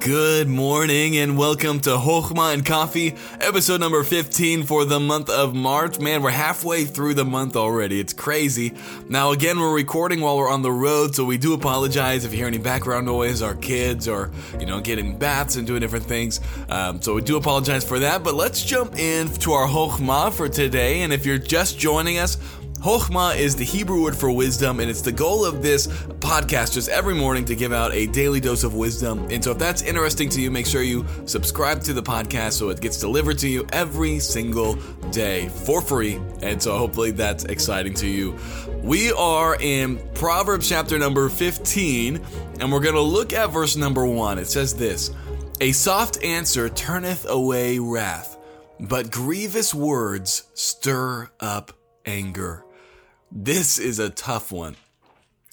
Good morning and welcome to Chokmah and Coffee, episode number 15 for the month of March. Man, we're halfway through the month already. It's crazy. Now again, we're recording while we're on the road, so we do apologize if you hear any background noise, our kids or, getting baths and doing different things. So we do apologize for that, but let's jump in to our Chokmah for today. And if you're just joining us, Chokmah is the Hebrew word for wisdom, and it's the goal of this podcast just every morning to give out a daily dose of wisdom. And so if that's interesting to you, make sure you subscribe to the podcast so it gets delivered to you every single day for free. And so hopefully that's exciting to you. We are in Proverbs chapter number 15, and we're going to look at verse number 1. It says this: "A soft answer turneth away wrath, but grievous words stir up anger." This is a tough one.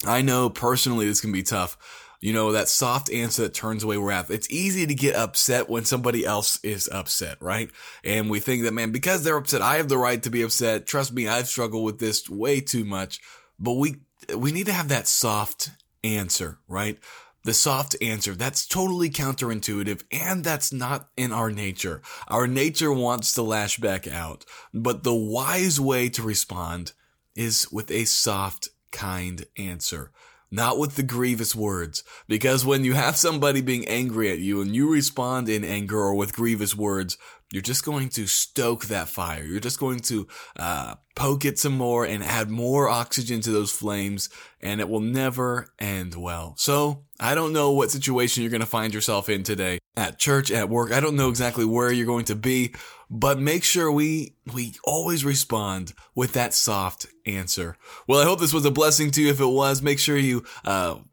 I know personally this can be tough. That soft answer that turns away wrath. It's easy to get upset when somebody else is upset, right? And we think that, man, because they're upset, I have the right to be upset. Trust me, I've struggled with this way too much. But we need to have that soft answer, right? The soft answer. That's totally counterintuitive, and that's not in our nature. Our nature wants to lash back out. But the wise way to respond is with a soft, kind answer, not with the grievous words. Because when you have somebody being angry at you and you respond in anger or with grievous words, you're just going to stoke that fire. You're just going to poke it some more and add more oxygen to those flames, and it will never end well. So I don't know what situation you're going to find yourself in today, at church, at work. I don't know exactly where you're going to be, but make sure we always respond with that soft answer. Well, I hope this was a blessing to you. If it was, make sure you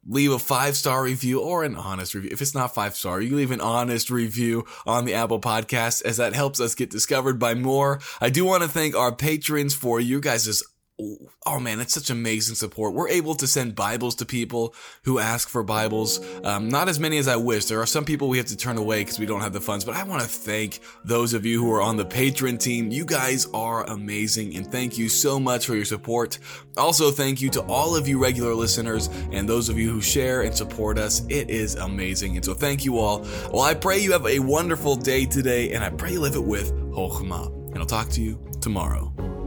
leave a 5-star review or an honest review. If it's not 5-star, you leave an honest review on the Apple Podcast, as that helps us get discovered by more. I do want to thank our patrons for you guys' it's such amazing support. We're able to send Bibles to people who ask for Bibles. Not as many as I wish. There are some people we have to turn away because we don't have the funds, but I want to thank those of you who are on the patron team. You guys are amazing, and thank you so much for your support. Also, thank you to all of you regular listeners and those of you who share and support us. It is amazing, and so thank you all. Well, I pray you have a wonderful day today, and I pray you live it with Chokmah, and I'll talk to you tomorrow.